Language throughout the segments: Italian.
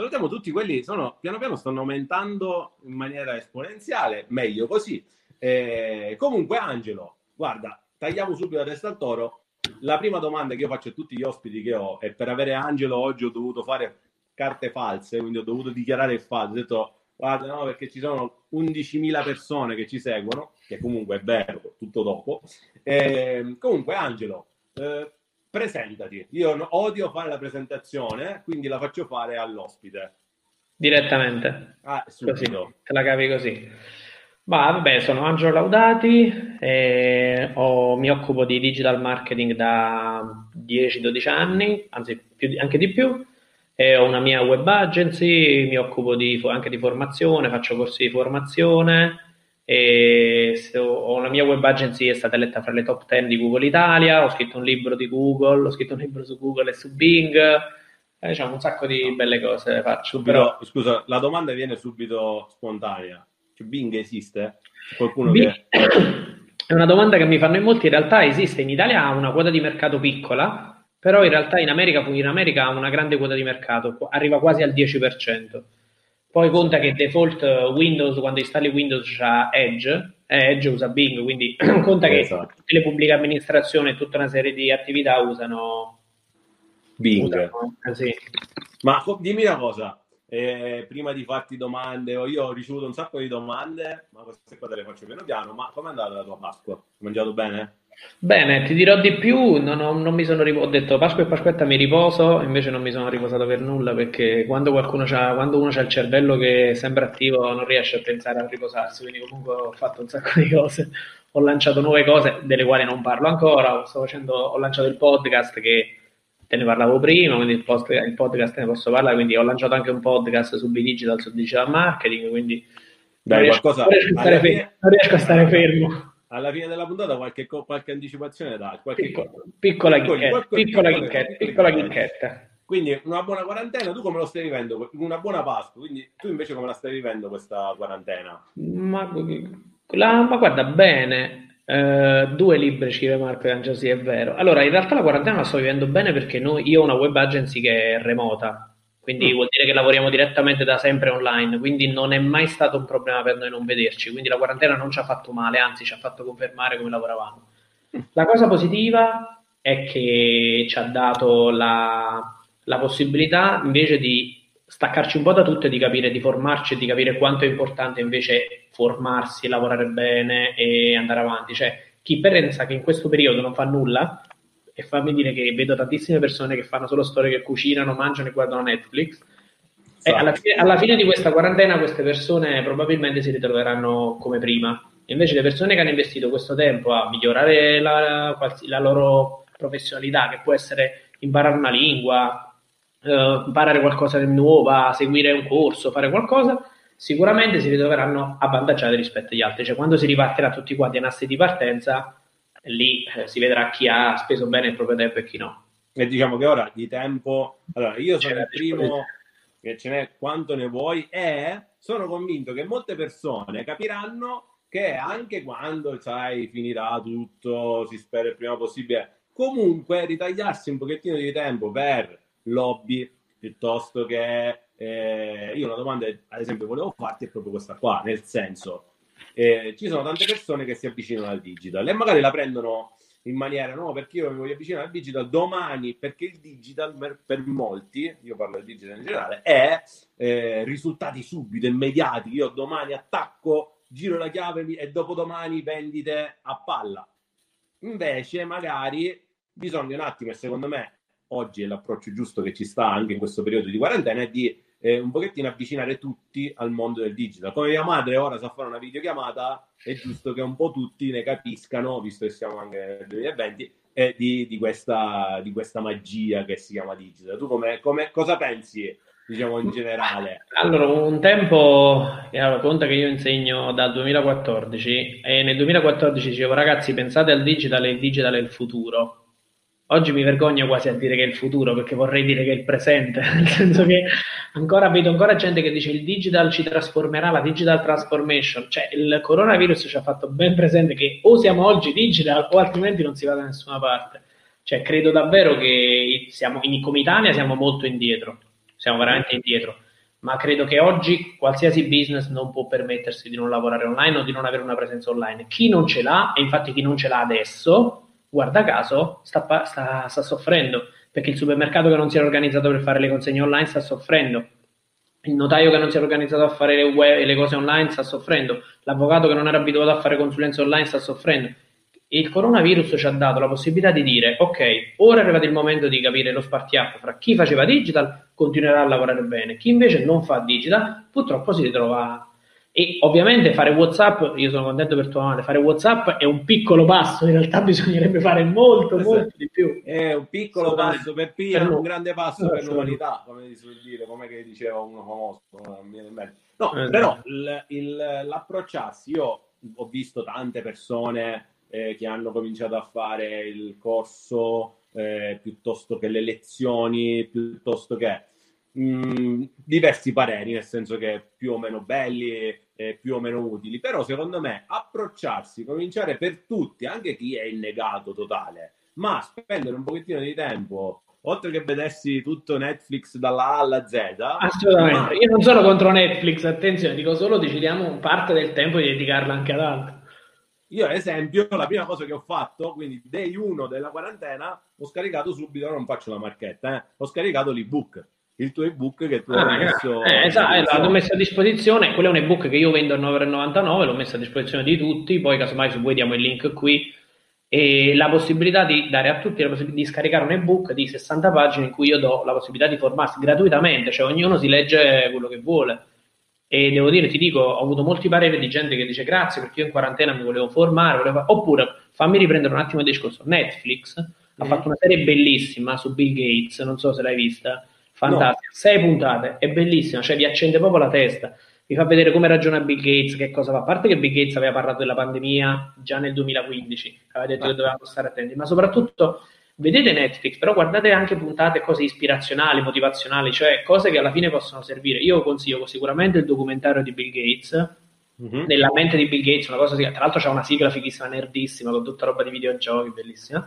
salutiamo tutti quelli che sono, piano piano stanno aumentando in maniera esponenziale, meglio così. Comunque Angelo, guarda, tagliamo subito la testa al toro. La prima domanda che io faccio a tutti gli ospiti che ho, e per avere Angelo oggi ho dovuto fare carte false, quindi ho dovuto dichiarare il falso, ho detto guarda no, perché ci sono 11.000 persone che ci seguono, che comunque è vero, tutto dopo. Comunque Angelo, presentati. Io odio fare la presentazione, quindi la faccio fare all'ospite. Direttamente? Ah, subito. Così, te la cavi così. Ma vabbè, sono Angelo Laudati, mi occupo di digital marketing da 10-12 anni, anzi anche di più. Ho una mia web agency, mi occupo anche di formazione, faccio corsi di formazione, ho una mia web agency che è stata eletta fra le top 10 di Google Italia, ho scritto un libro di Google, ho scritto un libro su Google e su Bing, diciamo un sacco di belle cose faccio. Subito, però... Scusa, la domanda viene subito spontanea, cioè, Bing esiste? Qualcuno che... È una domanda che mi fanno in molti, in realtà esiste, in Italia ha una quota di mercato piccola, però in realtà in America ha una grande quota di mercato, arriva quasi al 10%. Poi conta che default Windows, quando installi Windows c'ha Edge, Edge usa Bing, quindi conta che tutte le pubbliche amministrazioni e tutta una serie di attività usano Bing. Sì. Ma dimmi una cosa, prima di farti domande, io ho ricevuto un sacco di domande, ma queste qua te le faccio piano piano, ma com'è andata la tua Pasqua? Hai mangiato bene? Bene, ti dirò di più, non mi sono riposato, ho detto Pasqua e Pasquetta mi riposo, invece non mi sono riposato per nulla, perché quando uno c'ha il cervello che è sempre attivo non riesce a pensare a riposarsi, quindi comunque ho fatto un sacco di cose, ho lanciato nuove cose delle quali non parlo ancora, ho lanciato il podcast che te ne parlavo prima, quindi il podcast te ne posso parlare, quindi ho lanciato anche un podcast su B Digital, su Digital Marketing, quindi non riesco a stare fermo. Alla fine della puntata qualche anticipazione da piccola chicchetta. Quindi una buona quarantena, tu come lo stai vivendo? Una buona Pasqua, quindi tu invece come la stai vivendo questa quarantena? Ma guarda, bene, due libri scrive Marco e Angelo, sì, è vero. Allora, in realtà la quarantena la sto vivendo bene perché io ho una web agency che è remota, quindi vuol dire che lavoriamo direttamente da sempre online, quindi non è mai stato un problema per noi non vederci, quindi la quarantena non ci ha fatto male, anzi ci ha fatto confermare come lavoravamo. La cosa positiva è che ci ha dato la possibilità invece di staccarci un po' da tutto e di capire, di formarci e di capire quanto è importante invece formarsi, lavorare bene e andare avanti. Cioè, chi pensa che in questo periodo non fa nulla... E fammi dire che vedo tantissime persone che fanno solo storie, che cucinano, mangiano e guardano Netflix. Sì. E alla fine di questa quarantena queste persone probabilmente si ritroveranno come prima. E invece le persone che hanno investito questo tempo a migliorare la loro professionalità, che può essere imparare una lingua, imparare qualcosa di nuova, seguire un corso, fare qualcosa, sicuramente si ritroveranno avvantaggiate rispetto agli altri. Cioè, quando si ripartirà tutti quanti in assi di partenza... lì si vedrà chi ha speso bene il proprio tempo e chi no. E diciamo che ora di tempo, allora io sono il primo che ce n'è quanto ne vuoi, e sono convinto che molte persone capiranno che anche quando, sai, finirà tutto, si spera il prima possibile, comunque ritagliarsi un pochettino di tempo per lobby, piuttosto che io una domanda ad esempio volevo farti è proprio questa qua, nel senso ci sono tante persone che si avvicinano al digital e magari la prendono in maniera no, perché io mi voglio avvicinare al digital domani, perché il digital per molti, io parlo del digital in generale, è risultati subito, immediati, io domani attacco, giro la chiave e dopodomani vendite a palla. Invece magari bisogna un attimo, e secondo me oggi è l'approccio giusto che ci sta anche in questo periodo di quarantena, è di un pochettino avvicinare tutti al mondo del digital. Come mia madre ora sa fare una videochiamata, è giusto che un po' tutti ne capiscano, visto che siamo anche nel 2020, di questa magia che si chiama digital. Tu cosa pensi, diciamo, in generale? Allora, un tempo, conta che io insegno dal 2014 e nel 2014 dicevo ragazzi, pensate al digital e il digital è il futuro. Oggi mi vergogno quasi a dire che è il futuro, perché vorrei dire che è il presente, nel senso che vedo ancora gente che dice il digital ci trasformerà, la digital transformation, cioè il coronavirus ci ha fatto ben presente che o siamo oggi digital o altrimenti non si va da nessuna parte. Cioè credo davvero che come Italia siamo molto indietro, siamo veramente indietro. ma credo che oggi qualsiasi business non può permettersi di non lavorare online o di non avere una presenza online. Chi non ce l'ha, e infatti chi non ce l'ha adesso, guarda caso, sta soffrendo, perché il supermercato che non si era organizzato per fare le consegne online sta soffrendo, il notaio che non si era organizzato a fare le web, le cose online, sta soffrendo, l'avvocato che non era abituato a fare consulenze online sta soffrendo. Il coronavirus ci ha dato la possibilità di dire: ok, ora è arrivato il momento di capire lo spartiacco fra chi faceva digital continuerà a lavorare bene, chi invece non fa digital purtroppo si ritrova. E ovviamente fare WhatsApp, io sono contento per tua madre, fare WhatsApp è un piccolo passo, in realtà bisognerebbe fare molto, molto di più. È un piccolo passo per Pia, un grande passo per l'umanità, come si suol dire, come che diceva uno famoso. No, però l'approcciarsi, io ho visto tante persone che hanno cominciato a fare il corso piuttosto che le lezioni, piuttosto che diversi pareri, nel senso che più o meno belli, più o meno utili, però secondo me approcciarsi, cominciare per tutti, anche chi è il negato totale, ma spendere un pochettino di tempo, oltre che vedersi tutto Netflix dalla A alla Z. Assolutamente, io non sono contro Netflix, attenzione, dico solo decidiamo parte del tempo di dedicarla anche ad altro. Io ad esempio la prima cosa che ho fatto, quindi day 1 della quarantena, ho scaricato subito, non faccio la marchetta, ho scaricato l'ebook, il tuo ebook che tu hai messo, esatto, l'ho messo a disposizione. Quello è un ebook che io vendo a €9,99, l'ho messo a disposizione di tutti, poi casomai se vuoi diamo il link qui, e la possibilità di dare a tutti la possibilità di scaricare un ebook di 60 pagine in cui io do la possibilità di formarsi gratuitamente, cioè ognuno si legge quello che vuole. E devo dire, ti dico, ho avuto molti pareri di gente che dice grazie perché io in quarantena mi volevo formare, oppure fammi riprendere un attimo il discorso. Netflix ha fatto una serie bellissima su Bill Gates, non so se l'hai vista. Fantastica, no. 6 puntate, è bellissima, cioè vi accende proprio la testa, vi fa vedere come ragiona Bill Gates, che cosa fa. A parte che Bill Gates aveva parlato della pandemia già nel 2015, aveva detto che dovevamo stare attenti, ma soprattutto vedete Netflix, però guardate anche puntate cose ispirazionali, motivazionali, cioè cose che alla fine possono servire. Io consiglio sicuramente il documentario di Bill Gates, Nella mente di Bill Gates, una cosa, tra l'altro c'ha una sigla fighissima, nerdissima, con tutta roba di videogiochi, bellissima.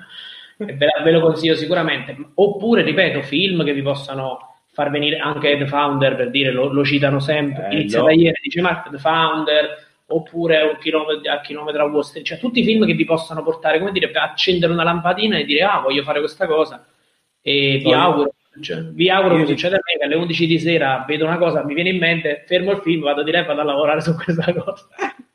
Ve lo consiglio sicuramente. Oppure, ripeto, film che vi possano far venire, anche The Founder, per dire, lo citano sempre, inizia da ieri, dice Mark, The Founder, oppure a chilometro a Wall Street, cioè tutti i film che vi possano portare, come dire, per accendere una lampadina e dire voglio fare questa cosa. E vi auguro che succeda a me che alle 11 di sera vedo una cosa, mi viene in mente, fermo il film, vado di là e vado a lavorare su questa cosa.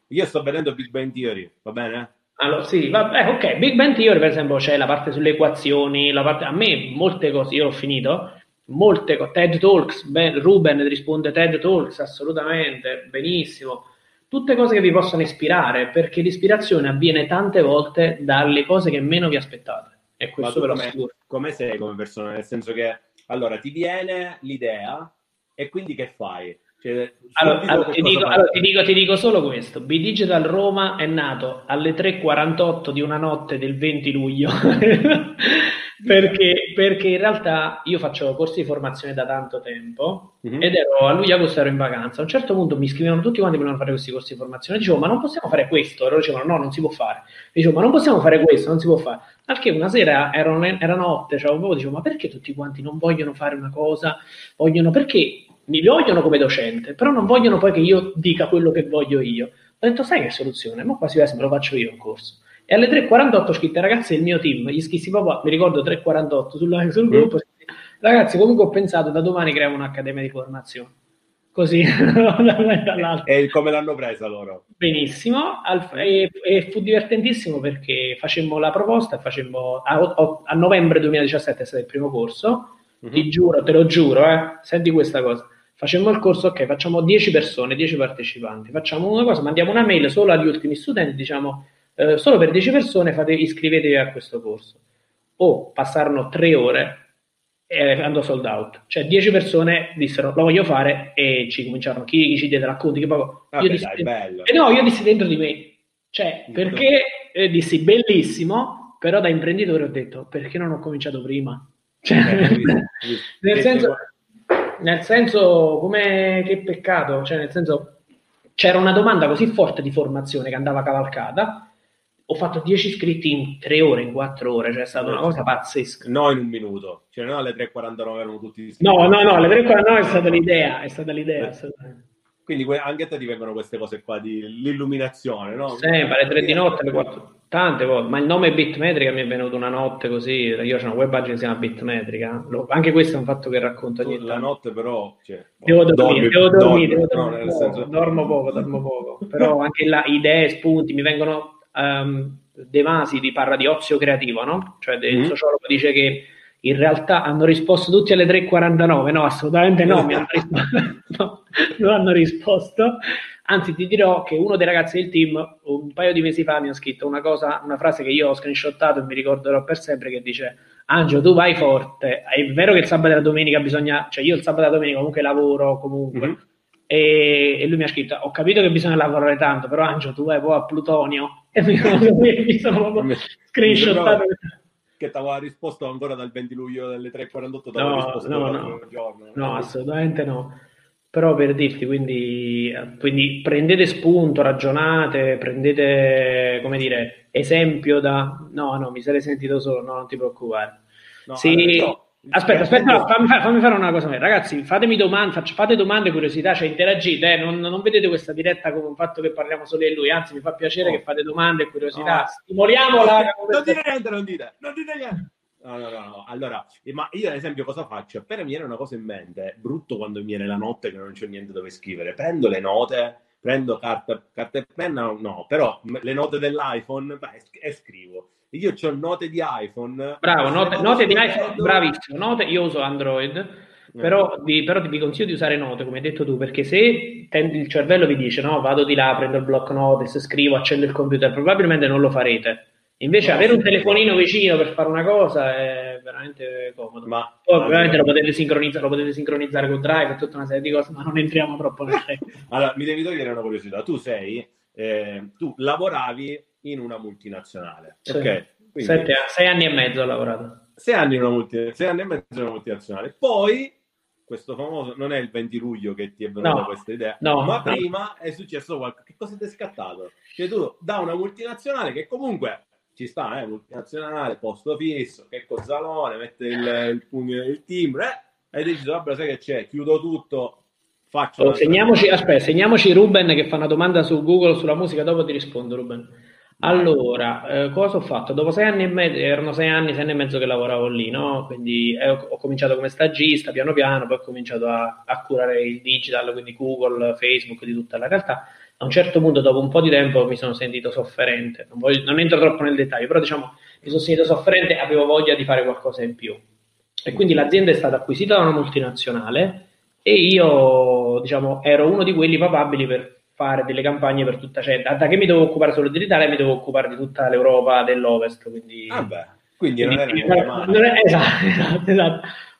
Io sto vedendo Big Bang Theory, va bene? Allora, sì, vabbè, ok, Big Bang Theory per esempio c'è la parte sulle equazioni, la parte, a me molte cose, io l'ho finito, molte cose, Ted Talks, Ruben risponde Ted Talks, assolutamente, benissimo, tutte cose che vi possono ispirare, perché l'ispirazione avviene tante volte dalle cose che meno vi aspettate, e questo ve lo assicuro. Come sei come persona, nel senso che, allora, ti viene l'idea e quindi che fai? Cioè, ti dico solo questo: B Digital Roma è nato alle 3:48 di una notte del 20 luglio perché in realtà io faccio corsi di formazione da tanto tempo ed ero a luglio-agosto, ero in vacanza. A un certo punto mi scrivevano tutti quanti che volevano fare questi corsi di formazione, dicevo ma non possiamo fare questo, loro dicevano no, non si può fare, dicevo ma non possiamo fare questo, non si può fare, al che una sera era notte, cioè proprio dicevo ma perché tutti quanti non vogliono fare una cosa, perché mi vogliono come docente, però non vogliono poi che io dica quello che voglio io. Ho detto, sai che soluzione? Ma quasi me lo faccio io un corso. E alle 3:48 ho scritto, ragazzi, il mio team, gli scrissi proprio, mi ricordo 3:48 sul gruppo, ragazzi, comunque ho pensato, da domani creiamo un'accademia di formazione. Così, dall'altro. E come l'hanno presa loro? Benissimo, e fu divertentissimo perché facemmo la proposta, a novembre 2017 è stato il primo corso, ti giuro, te lo giuro, senti questa cosa. Facciamo il corso, ok, facciamo 10 persone, 10 partecipanti, facciamo una cosa, mandiamo una mail solo agli ultimi studenti, diciamo, solo per 10 persone iscrivetevi a questo corso. Passarono 3 ore e andò sold out. Cioè 10 persone dissero, lo voglio fare, e ci cominciarono, chi ci diede racconti, che poco. Io dissi dentro di me, cioè, perché dissi bellissimo, però da imprenditore ho detto, perché non ho cominciato prima? Cioè, nel senso come che peccato, cioè nel senso c'era una domanda così forte di formazione che andava cavalcata, ho fatto 10 iscritti in 3 ore, in 4 ore, cioè è stata una cosa pazzesca. No, in un minuto, cioè no, alle 3.49 erano tutti iscritti. No, alle 3.49 è stata l'idea, Quindi anche a te ti vengono queste cose qua di l'illuminazione, no? Sempre, alle 3 di notte, alle 4, tante volte, ma il nome Bitmetrica mi è venuto una notte così, io ho una web pagina che si chiama Bitmetrica, anche questo è un fatto che racconto ogni tanto. La notte però... Cioè, dormo poco, però anche là idee, spunti, mi vengono... De Masi ti parla di ozio creativo, no? Cioè il sociologo dice che in realtà hanno risposto tutti alle 3.49, no, assolutamente no, non hanno risposto, anzi ti dirò che uno dei ragazzi del team un paio di mesi fa mi ha scritto una frase che io ho screenshottato e mi ricorderò per sempre, che dice: Angelo, tu vai forte, è vero che il sabato e la domenica bisogna, cioè io il sabato e la domenica comunque lavoro comunque, e lui mi ha scritto: ho capito che bisogna lavorare tanto, però Angelo, tu vai poi a Plutonio. E mi sono screenshotato che ti aveva risposto ancora dal 20 luglio alle 3.48. No, assolutamente no, però per dirti, quindi prendete spunto, ragionate, prendete, come dire, esempio da... no, mi sarei sentito solo, no, non ti preoccupare. No, sì, allora, no. Aspetta, fammi fare una cosa. Ragazzi, fatemi domande, fate domande, curiosità, cioè interagite, non vedete questa diretta come un fatto che parliamo solo di lui, anzi mi fa piacere che fate domande e curiosità. Stimoliamola. Non dite niente. No. Allora, ma io ad esempio cosa faccio? Appena mi viene una cosa in mente, è brutto quando mi viene la notte che non c'è niente dove scrivere, prendo le note, prendo carta e penna, no, però le note dell'iPhone e scrivo. Io ho note di iPhone. Bravo, note di iPhone, bravissimo. Note, io uso Android, però ti consiglio di usare note, come hai detto tu, perché se il cervello vi dice no, vado di là, prendo il block notice, scrivo, accendo il computer, probabilmente non lo farete. Invece avere un telefonino vicino per fare una cosa è veramente comodo. Ma ovviamente lo potete sincronizzare con Drive e tutta una serie di cose, ma non entriamo troppo nel tempo. Allora, mi devi togliere una curiosità. Tu lavoravi in una multinazionale, sì. Ok, quindi 6 anni e mezzo ho lavorato. 6 anni e mezzo in una multinazionale. Poi questo famoso, non è il 20 luglio che ti è venuta questa idea, prima è successo qualcosa. Che cosa ti è scattato? Cioè tu da una multinazionale che comunque ci sta, multinazionale, posto fisso, che cozzalone, mette il pugno del timbro, hai deciso, vabbè, sai che c'è, chiudo tutto. Allora, segniamoci Ruben che fa una domanda su Google sulla musica, dopo ti rispondo Ruben. Allora, cosa ho fatto? Dopo 6 anni e mezzo, erano 6 anni e mezzo che lavoravo lì, no? Quindi ho cominciato come stagista, piano piano, poi ho cominciato a curare il digital, quindi Google, Facebook, di tutta la realtà. A un certo punto, dopo un po' di tempo, mi sono sentito sofferente. Non entro troppo nel dettaglio, però diciamo, mi sono sentito sofferente, avevo voglia di fare qualcosa in più. E quindi l'azienda è stata acquisita da una multinazionale e io, diciamo, ero uno di quelli papabili per fare delle campagne per tutta Cedda, da che mi devo occupare solo dell'Italia, mi devo occupare di tutta l'Europa dell'Ovest, quindi non era esatto.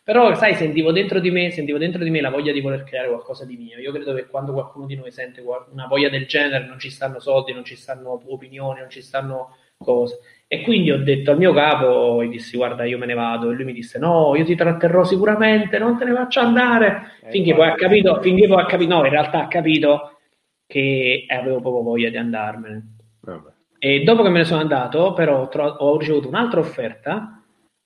Però sai, sentivo dentro di me la voglia di voler creare qualcosa di mio. Io credo che quando qualcuno di noi sente una voglia del genere non ci stanno soldi, non ci stanno opinioni, non ci stanno cose. E quindi ho detto al mio capo, gli dissi: guarda, io me ne vado. E lui mi disse: no, io ti tratterrò sicuramente, non te ne faccio andare, finché poi ha capito. No, in realtà ha capito che avevo proprio voglia di andarmene. Vabbè. E dopo che me ne sono andato, però ho ricevuto un'altra offerta,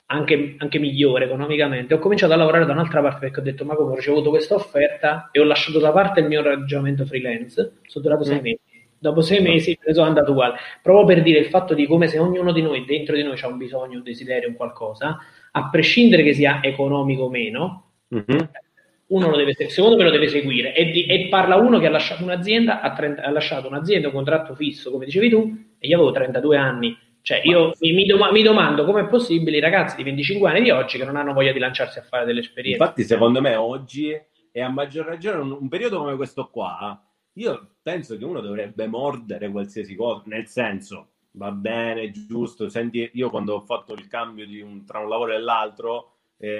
anche migliore economicamente. Ho cominciato a lavorare da un'altra parte, perché ho detto: ma come, ho ricevuto questa offerta? E ho lasciato da parte il mio ragionamento freelance. Sono durato 6 mesi. Dopo 6 mesi me ne sono andato uguale. Proprio per dire il fatto di come se ognuno di noi, dentro di noi, c'ha un bisogno, un desiderio, un qualcosa, a prescindere che sia economico o meno, uno lo deve, secondo me lo deve seguire, e parla uno che ha lasciato un'azienda, un contratto fisso, come dicevi tu, e io avevo 32 anni, cioè io mi domando com'è possibile i ragazzi di 25 anni di oggi che non hanno voglia di lanciarsi a fare delle esperienze. Infatti secondo me oggi, e a maggior ragione un periodo come questo qua, io penso che uno dovrebbe mordere qualsiasi cosa, nel senso, va bene, giusto, senti, io quando ho fatto il cambio tra un lavoro e l'altro,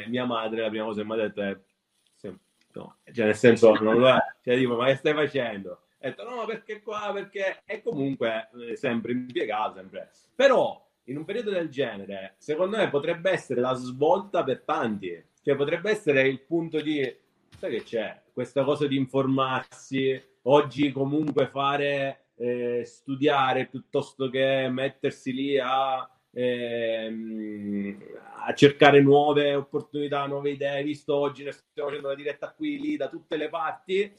mia madre, la prima cosa che mi ha detto è: no, cioè nel senso, non lo è, cioè dico: ma che stai facendo? Ho detto: no, perché è comunque sempre impiegato, sempre. Però in un periodo del genere, secondo me potrebbe essere la svolta per tanti, cioè potrebbe essere il punto di, sai che c'è, questa cosa di informarsi, oggi comunque fare studiare piuttosto che mettersi lì a cercare nuove opportunità, nuove idee, visto oggi ne stiamo facendo una diretta qui, lì, da tutte le parti,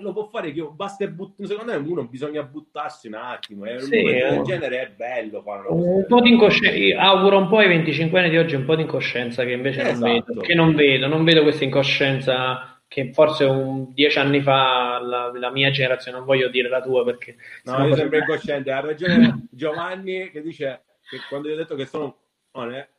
lo può fare chi basta, secondo me uno bisogna buttarsi un attimo, sì, un momento del genere è bello farlo. Un po' di incoscienza, auguro un po' ai 25 anni di oggi un po' di incoscienza che invece non vedo questa incoscienza che forse 10 anni fa la mia generazione, non voglio dire la tua perché... No, io sempre incosciente, ha ragione Giovanni che dice che quando io ho detto che sono forse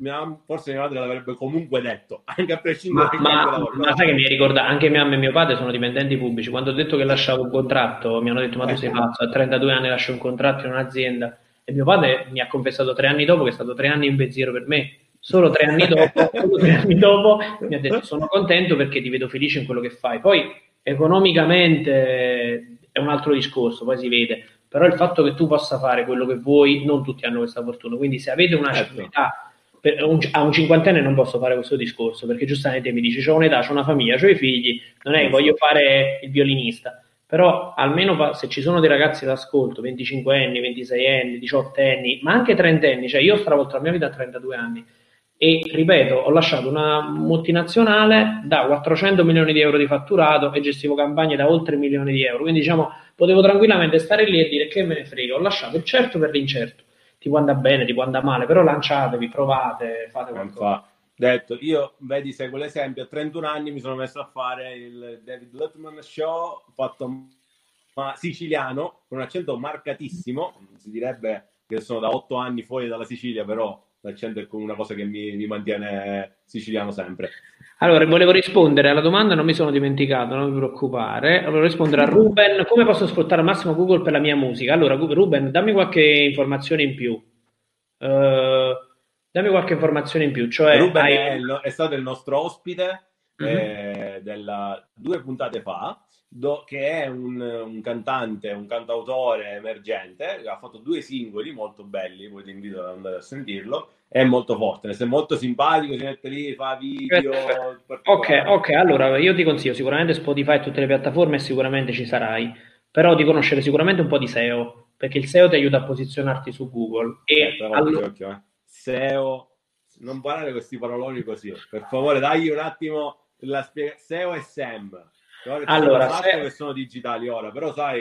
mia madre l'avrebbe comunque detto, anche a prescindere ma sai che mi ricorda, anche mia mamma e mio padre sono dipendenti pubblici, quando ho detto che lasciavo un contratto mi hanno detto ma tu sei pazzo, a 32 anni lascio un contratto in un'azienda, e mio padre mi ha confessato 3 anni dopo che è stato 3 anni in pensiero per me. Solo 3 anni dopo, mi ha detto sono contento perché ti vedo felice in quello che fai. Poi economicamente è un altro discorso, poi si vede. Però il fatto che tu possa fare quello che vuoi, non tutti hanno questa fortuna. Quindi se avete una città, a un cinquantenne non posso fare questo discorso, perché giustamente mi dici c'ho un'età, c'ho una famiglia, c'ho i figli, non è che voglio fare il violinista. Però almeno se ci sono dei ragazzi d'ascolto, 25 anni, 26 anni, 18 anni, ma anche 30 anni, cioè io ho stravolto la mia vita a 32 anni. E ripeto, ho lasciato una multinazionale da 400 milioni di euro di fatturato e gestivo campagne da oltre milioni di euro, quindi diciamo potevo tranquillamente stare lì e dire che me ne frega, ho lasciato il certo per l'incerto, ti può andare bene, ti può andare male, però lanciatevi, provate, fate qualcosa. Detto, io vedi, seguo l'esempio, a 31 anni mi sono messo a fare il David Letterman Show, fatto siciliano con un accento marcatissimo, si direbbe che sono da 8 anni fuori dalla Sicilia, però l'accento è una cosa che mi mantiene siciliano sempre. Allora, volevo rispondere alla domanda, non mi sono dimenticato, non vi preoccupare. Volevo rispondere a Ruben, come posso sfruttare al massimo Google per la mia musica? Allora, Ruben, dammi qualche informazione in più. Cioè, Ruben è stato il nostro ospite della 2 puntate fa, che è un cantante, un cantautore emergente, ha fatto 2 singoli molto belli, poi ti invito ad andare a sentirlo, è molto forte, è molto simpatico, si mette lì, fa video. Ok, allora io ti consiglio sicuramente Spotify e tutte le piattaforme, sicuramente ci sarai, però di conoscere sicuramente un po' di SEO, perché il SEO ti aiuta a posizionarti su Google. SEO, non parlare questi paroloni così, per favore dagli un attimo la SEO e SEM. Allora, che sono digitali ora, però sai.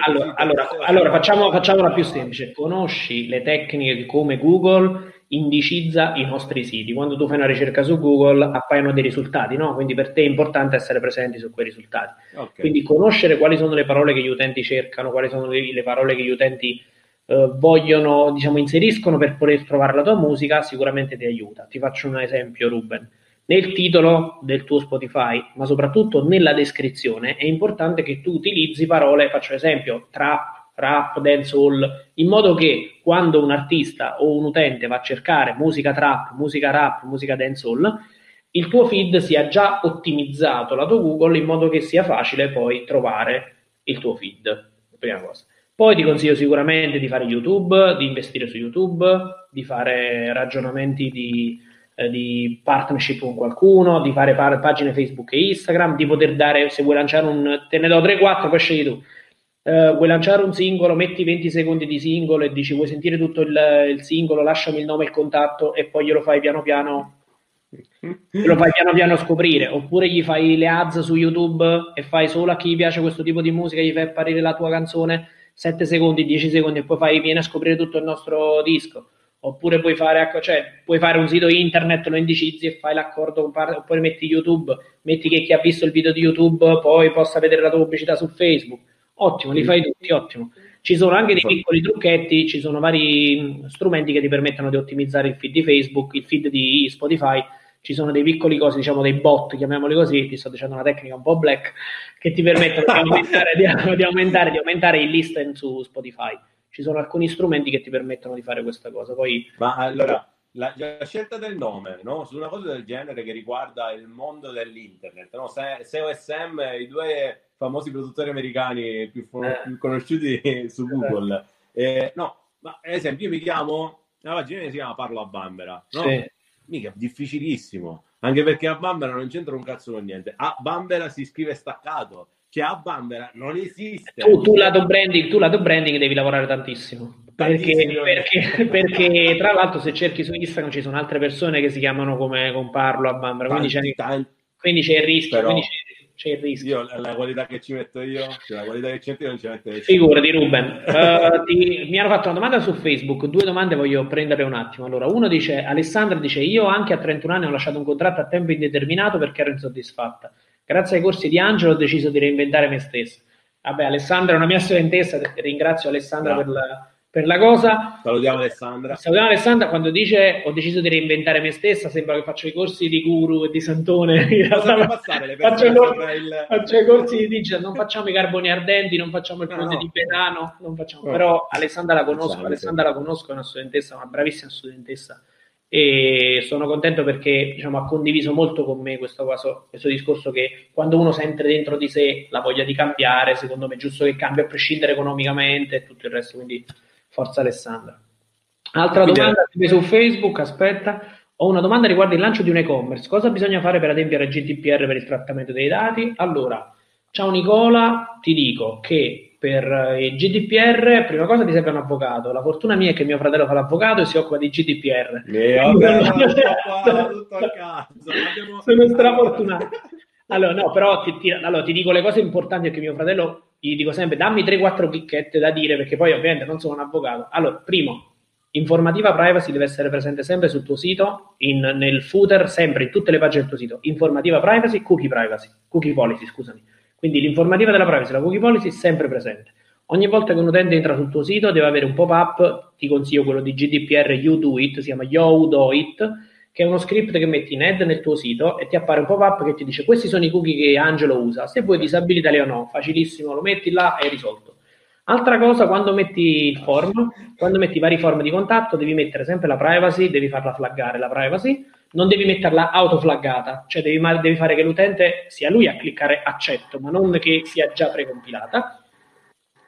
Allora facciamola più semplice. Conosci le tecniche di come Google indicizza i nostri siti. Quando tu fai una ricerca su Google appaiono dei risultati, no? Quindi per te è importante essere presenti su quei risultati. Okay. Quindi conoscere quali sono le parole che gli utenti cercano, quali sono le parole che gli utenti vogliono, diciamo, inseriscono per poter trovare la tua musica, sicuramente ti aiuta. Ti faccio un esempio, Ruben. Nel titolo del tuo Spotify, ma soprattutto nella descrizione, è importante che tu utilizzi parole, faccio esempio, trap, rap, dancehall, in modo che quando un artista o un utente va a cercare musica trap, musica rap, musica dancehall, il tuo feed sia già ottimizzato lato Google in modo che sia facile poi trovare il tuo feed, prima cosa. Poi ti consiglio sicuramente di fare YouTube, di investire su YouTube, di fare ragionamenti di partnership con qualcuno, di fare pagine Facebook e Instagram, di poter dare, se vuoi lanciare te ne do 3-4, poi scegli tu, vuoi lanciare un singolo, metti 20 secondi di singolo e dici vuoi sentire tutto il singolo, lasciami il nome e il contatto e poi glielo fai piano piano scoprire, oppure gli fai le ads su YouTube e fai solo a chi piace questo tipo di musica, gli fai apparire la tua canzone 7 secondi, 10 secondi e poi vieni a scoprire tutto il nostro disco. Oppure puoi fare un sito internet, lo indicizzi e fai l'accordo, oppure metti YouTube, metti che chi ha visto il video di YouTube poi possa vedere la tua pubblicità su Facebook. Ottimo, li fai tutti, ottimo. Ci sono anche dei piccoli trucchetti, ci sono vari strumenti che ti permettono di ottimizzare il feed di Facebook, il feed di Spotify, ci sono dei piccoli cose, diciamo dei bot, chiamiamoli così, ti sto dicendo una tecnica un po' black, che ti permettono di aumentare il listen su Spotify. Ci sono alcuni strumenti che ti permettono di fare questa cosa. Poi, ma allora, la scelta del nome, no? Su una cosa del genere che riguarda il mondo dell'internet, no? SEO e SEM, i 2 famosi produttori americani più conosciuti su Google. No, ma ad esempio, io mi chiamo, la pagina si chiama Parlo a Bambera, no? Sì. Mica, difficilissimo, anche perché a Bambera non c'entra un cazzo con niente. A Bambera si scrive staccato. che ha Bambera non esiste. Tu lato branding devi lavorare tantissimo. Perché tra l'altro se cerchi su Instagram ci sono altre persone che si chiamano come comparlo a Bambera, quindi c'è il rischio. Io la qualità che ci metto io, cioè la qualità che ci metto io non ci metto io. Figurati Ruben. Mi hanno fatto una domanda su Facebook, due domande voglio prendere un attimo. Allora, uno dice, Alessandra dice, io anche a 31 anni ho lasciato un contratto a tempo indeterminato perché ero insoddisfatta. Grazie ai corsi di Angelo ho deciso di reinventare me stessa. Vabbè, Alessandra è una mia studentessa, ringrazio Alessandra per la cosa. Salutiamo Alessandra. Quando dice ho deciso di reinventare me stessa, sembra che faccio i corsi di Guru e di Santone. Faccio i corsi di digital, non facciamo i carboni ardenti, non facciamo il ponte tibetano, non facciamo. No. Però Alessandra la conosco, è una studentessa, una bravissima studentessa. E sono contento perché diciamo ha condiviso molto con me questo discorso che quando uno sente dentro di sé la voglia di cambiare, secondo me è giusto che cambi a prescindere economicamente e tutto il resto, quindi forza Alessandra. Altra domanda su Facebook, aspetta, ho una domanda riguardo il lancio di un e-commerce, cosa bisogna fare per adempiere al GDPR per il trattamento dei dati? Allora, ciao Nicola, ti dico che per il GDPR, prima cosa ti serve un avvocato. La fortuna mia è che mio fratello fa l'avvocato e si occupa di GDPR. Sono strafortunato. Allora, no, però ti dico le cose importanti, che mio fratello gli dico sempre, dammi 3-4 chicchette da dire, perché poi ovviamente non sono un avvocato. Allora, primo, informativa privacy deve essere presente sempre sul tuo sito, nel footer, sempre in tutte le pagine del tuo sito. Informativa privacy, cookie policy, scusami. Quindi l'informativa della privacy, la cookie policy, è sempre presente. Ogni volta che un utente entra sul tuo sito deve avere un pop-up, ti consiglio quello di GDPR YouDoIt, si chiama YouDoIt, che è uno script che metti in head nel tuo sito e ti appare un pop-up che ti dice questi sono i cookie che Angelo usa, se vuoi disabilitali o no, facilissimo, lo metti là e è risolto. Altra cosa, quando metti il form, quando metti vari form di contatto, devi mettere sempre la privacy, devi farla flaggare la privacy, non devi metterla autoflaggata, cioè devi fare che l'utente sia lui a cliccare accetto, ma non che sia già precompilata.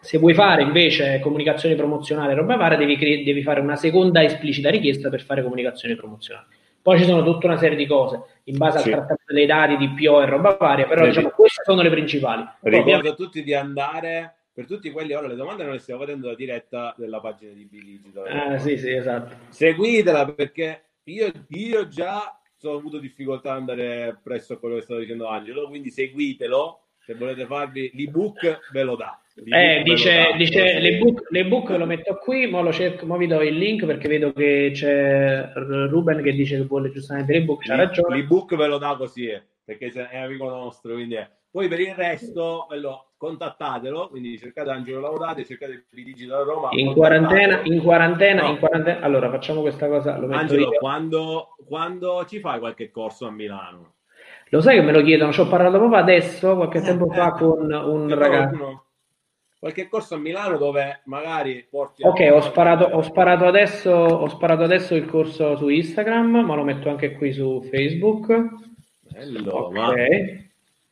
Se vuoi fare invece comunicazione promozionale, roba varia, devi fare una seconda esplicita richiesta per fare comunicazione promozionale. Poi ci sono tutta una serie di cose in base al trattamento dei dati, DPO e roba varia, però diciamo queste sono le principali. Ricordo a tutti di andare... Per tutti quelli, ora le domande non le stiamo facendo la diretta della pagina di B Digital. Sì, esatto. Seguitela, perché io già ho avuto difficoltà ad andare presso a quello che stava dicendo Angelo, quindi seguitelo, se volete farvi l'ebook ve lo dà. Dice l'ebook lo metto qui, mo lo cerco, mo vi do il link perché vedo che c'è Ruben che dice che vuole giustamente l'ebook, c'ha ragione. L'ebook ve lo dà così, perché è amico nostro, quindi è. Poi per il resto contattatelo, quindi cercate Angelo Laudati, cercate B Digital Roma. In quarantena. Allora facciamo questa cosa. Angelo, quando ci fai qualche corso a Milano? Lo sai che me lo chiedono, ci ho parlato proprio adesso, qualche tempo fa, con un ragazzo. Qualche corso a Milano dove magari porti... Ok, ho sparato adesso il corso su Instagram, ma lo metto anche qui su Facebook. Bello, okay.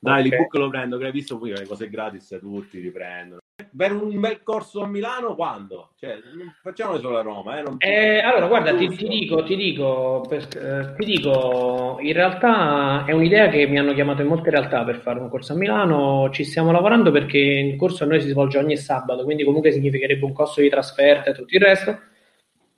Dai, l'ebook lo prendo, che hai visto poi le cose gratis tutti li prendono. Per un bel corso a Milano quando? Cioè, non facciamolo solo a Roma. Allora, guarda, ti dico, in realtà è un'idea che mi hanno chiamato in molte realtà per fare un corso a Milano, ci stiamo lavorando perché il corso a noi si svolge ogni sabato, quindi comunque significherebbe un costo di trasferta e tutto il resto.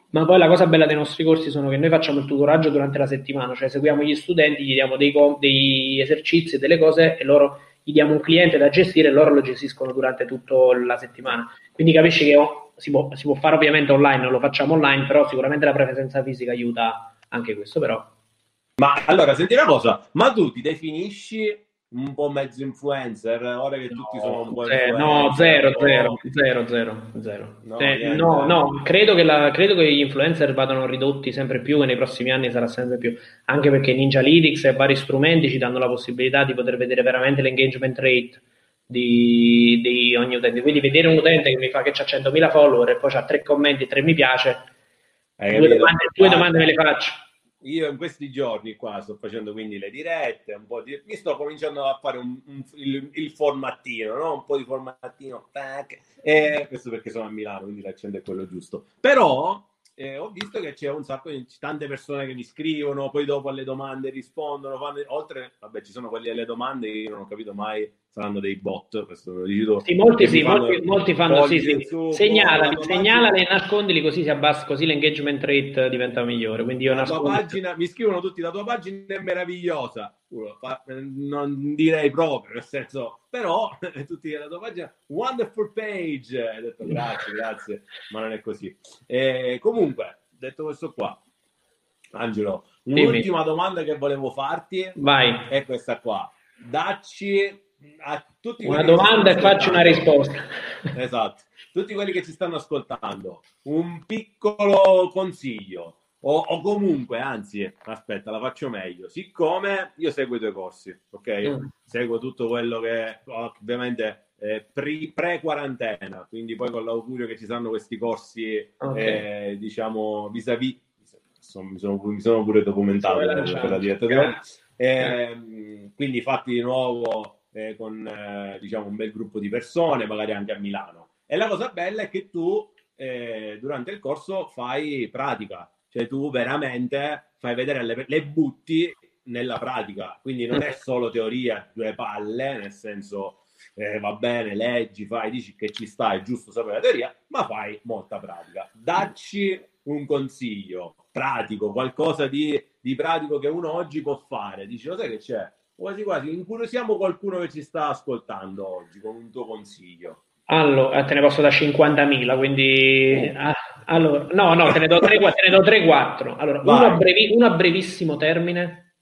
Ma poi la cosa bella dei nostri corsi sono che noi facciamo il tutoraggio durante la settimana, cioè seguiamo gli studenti, gli diamo dei esercizi, delle cose, e loro gli diamo un cliente da gestire e loro lo gestiscono durante tutta la settimana. Quindi capisci che si può fare ovviamente online, non lo facciamo online, però sicuramente la presenza fisica aiuta anche questo però. Ma allora, senti una cosa, ma tu ti definisci un po' mezzo influencer, ora che tutti sono un po' influencer. No, zero. No, credo che gli influencer vadano ridotti sempre più e nei prossimi anni sarà sempre più, anche perché Ninja Analytics e vari strumenti ci danno la possibilità di poter vedere veramente l'engagement rate di ogni utente, quindi vedere un utente che mi fa che c'ha 100.000 follower e poi c'ha 3 commenti, 3 mi piace, due domande me le faccio. Io in questi giorni qua sto facendo quindi le dirette, mi sto cominciando a fare il formattino, no? Un po' di formattino, tac. Questo perché sono a Milano, quindi l'accento è quello giusto. Però ho visto che c'è un sacco di tante persone che mi scrivono, poi dopo alle domande rispondono, fanno, oltre, vabbè, ci sono quelli alle domande che io non ho capito mai, saranno dei bot, questo lo dico. Sì, molti sì, molti fanno sì, sì. Segnalali e nascondili, così si abbassa, così l'engagement rate diventa migliore. Quindi io nascondo. La tua pagina, mi scrivono tutti, la tua pagina è meravigliosa. Non direi proprio, nel senso, però tutti la tua pagina wonderful page, hai detto grazie, ma non è così. Comunque, detto questo qua, Angelo, un'ultima domanda che volevo farti. Vai. È questa qua. Dacci a tutti una domanda e faccio una risposta. Esatto. Tutti quelli che ci stanno ascoltando, un piccolo consiglio. O comunque, anzi, aspetta, la faccio meglio. Siccome io seguo i tuoi corsi, ok? Seguo tutto quello che ovviamente pre-quarantena, quindi poi con l'augurio che ci saranno questi corsi, okay. Diciamo, vis-à-vis. Insomma, mi sono pure documentato per la diretta. Quindi fatti di nuovo con diciamo un bel gruppo di persone, magari anche a Milano. E la cosa bella è che tu durante il corso fai pratica. Cioè tu veramente fai vedere, le butti nella pratica, quindi non è solo teoria, due palle, nel senso va bene, leggi, fai, dici che ci sta, è giusto sapere la teoria, ma fai molta pratica. Dacci un consiglio pratico, qualcosa di pratico che uno oggi può fare. Dici, lo sai che c'è? Quasi quasi incuriosiamo qualcuno che ci sta ascoltando oggi con un tuo consiglio. Allora, te ne posso da 50.000, quindi... Allora, no, te ne do 3-4. Allora, uno a brevissimo termine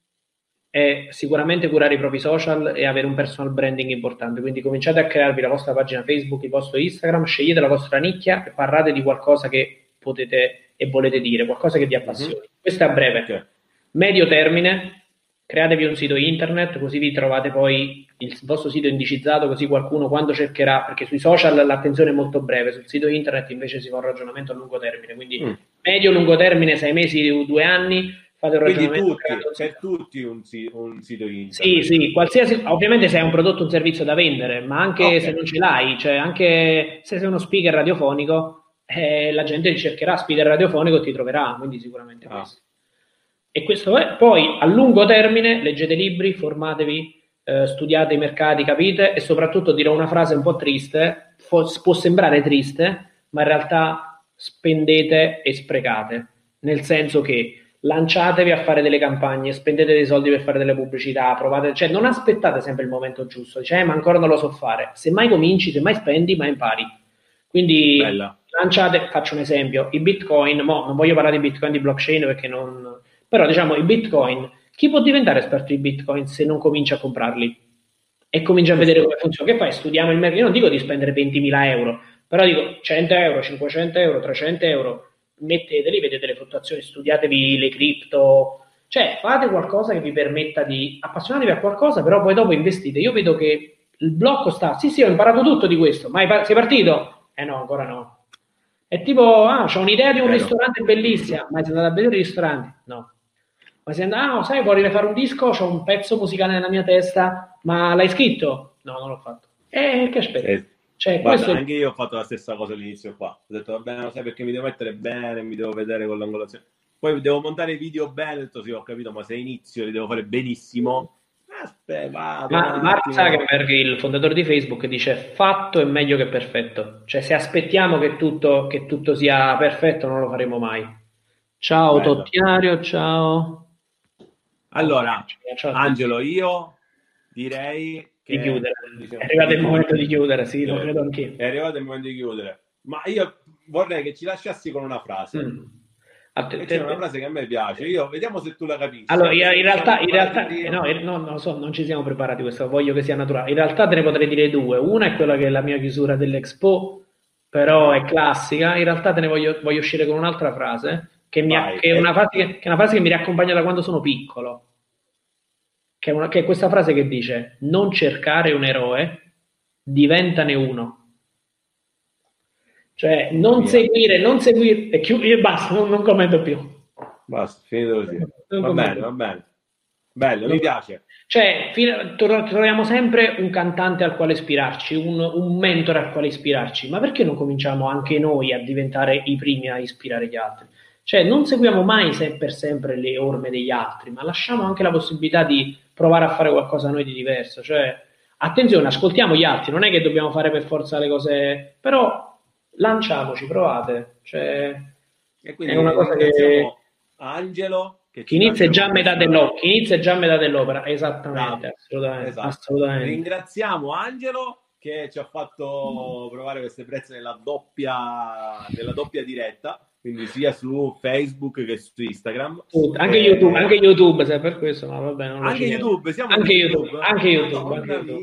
è sicuramente curare i propri social e avere un personal branding importante. Quindi cominciate a crearvi la vostra pagina Facebook, il vostro Instagram, scegliete la vostra nicchia e parlate di qualcosa che potete e volete dire, qualcosa che vi appassioni. Questo è a breve. Okay. Medio termine, createvi un sito internet, così vi trovate poi il vostro sito indicizzato, così qualcuno quando cercherà, perché sui social l'attenzione è molto breve, sul sito internet invece si fa un ragionamento a lungo termine, quindi medio-lungo termine, 6 mesi, 2 anni, fate un ragionamento. Quindi tutti un sito internet. Sì, qualsiasi, ovviamente se hai un prodotto o un servizio da vendere, ma anche se non ce l'hai, cioè anche se sei uno speaker radiofonico, la gente cercherà speaker radiofonico e ti troverà, quindi sicuramente questo. E questo è. Poi a lungo termine leggete libri, formatevi, studiate i mercati, capite, e soprattutto dirò una frase un po' triste, può sembrare triste, ma in realtà spendete e sprecate, nel senso che lanciatevi a fare delle campagne, spendete dei soldi per fare delle pubblicità, provate, cioè non aspettate sempre il momento giusto, cioè ma ancora non lo so fare, se mai cominci, se mai spendi, mai impari. Quindi lanciate, faccio un esempio, i Bitcoin, non voglio parlare di Bitcoin, di blockchain perché non... Però diciamo i Bitcoin, chi può diventare esperto di Bitcoin se non comincia a comprarli e comincia a vedere come funziona? Che fai? Studiamo il mercato. Io non dico di spendere 20.000 euro, però dico 100 euro, 500 euro, 300 euro, metteteli, vedete le fluttuazioni, studiatevi le cripto, cioè fate qualcosa che vi permetta di appassionatevi a qualcosa, però poi dopo investite. Io vedo che il blocco sta, sì ho imparato tutto di questo, ma sei partito? No, ancora no. È tipo, c'ho un'idea di un ristorante bellissima, ma sei andato a vedere il ristorante? No. Ma se vorrei fare un disco, c'ho un pezzo musicale nella mia testa, ma l'hai scritto? No, non l'ho fatto. Che aspetta? Cioè, guarda, questo... anche io ho fatto la stessa cosa all'inizio qua. Ho detto, vabbè, lo sai perché mi devo mettere bene, mi devo vedere con l'angolazione. Poi devo montare i video bene, ho detto sì, ho capito, ma se inizio li devo fare benissimo. Aspetta, Mark Zuckerberg, il fondatore di Facebook, dice fatto è meglio che perfetto. Cioè, se aspettiamo che tutto sia perfetto, non lo faremo mai. Ciao Tottiario, ciao. Allora, Angelo, io direi che... Di chiudere. È arrivato il momento di chiudere, sì, lo credo anch'io. È arrivato il momento di chiudere. Ma io vorrei che ci lasciassi con una frase. C'è una frase che a me piace. Io vediamo se tu la capisci. Allora, in realtà non ci siamo preparati questo, voglio che sia naturale. In realtà te ne potrei dire due. Una è quella che è la mia chiusura dell'Expo, però è classica. In realtà te ne voglio uscire con un'altra frase. Che è una frase che mi riaccompagna da quando sono piccolo, che è questa frase che dice: non cercare un eroe, diventane uno. Cioè non seguire e basta, non commento più, basta, finito così. Va bene bello, mi piace. Cioè troviamo sempre un cantante al quale ispirarci, un mentore al quale ispirarci, ma perché non cominciamo anche noi a diventare i primi a ispirare gli altri? Cioè non seguiamo mai sempre le orme degli altri, ma lasciamo anche la possibilità di provare a fare qualcosa noi di diverso. Cioè, attenzione, ascoltiamo gli altri, non è che dobbiamo fare per forza le cose, però lanciamoci, provate. Cioè, e quindi è una cosa che... Angelo... Che inizia già a metà dell'opera, esattamente, assolutamente, esatto. Assolutamente. Ringraziamo Angelo che ci ha fatto provare queste prezze nella doppia diretta, quindi sia su Facebook che su Instagram. Anche YouTube, se è per questo, ma va bene. Anche YouTube, siamo anche YouTube.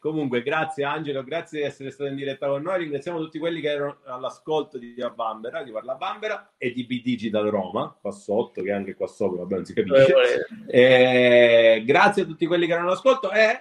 Comunque, grazie Angelo, grazie di essere stato in diretta con noi. Ringraziamo tutti quelli che erano all'ascolto di Bambera, di Parla Bambera, e di B Digital Roma, qua sotto, che anche qua sopra, vabbè, non si capisce. Grazie a tutti quelli che erano all'ascolto e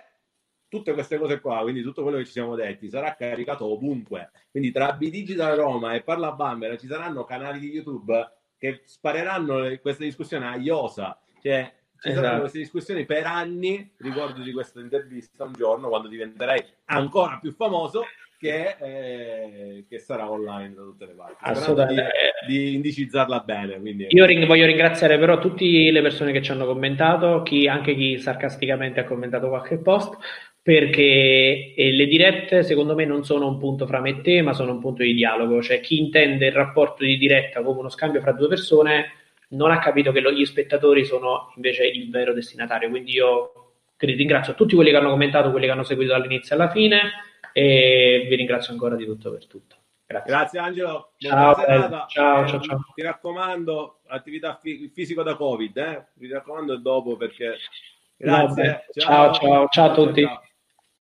tutte queste cose qua, quindi tutto quello che ci siamo detti, sarà caricato ovunque. Quindi tra B Digital Roma e Parla Bambera ci saranno canali di YouTube che spareranno questa discussione a iosa, cioè... Ci saranno queste discussioni per anni, ricordo di questa intervista un giorno, quando diventerai ancora più famoso, che sarà online da tutte le parti. Assolutamente. Di indicizzarla bene. Quindi. Io voglio ringraziare però tutte le persone che ci hanno commentato, anche chi sarcasticamente ha commentato qualche post, perché le dirette secondo me non sono un punto fra me e te, ma sono un punto di dialogo. Cioè chi intende il rapporto di diretta come uno scambio fra due persone... non ha capito che gli spettatori sono invece il vero destinatario. Quindi io ti ringrazio tutti quelli che hanno commentato, quelli che hanno seguito dall'inizio alla fine, e vi ringrazio ancora di tutto per tutto. Grazie Angelo, ciao, serata. Ciao. Ti raccomando, attività fisico da Covid, mi raccomando dopo perché... Grazie, ciao a tutti. Ciao.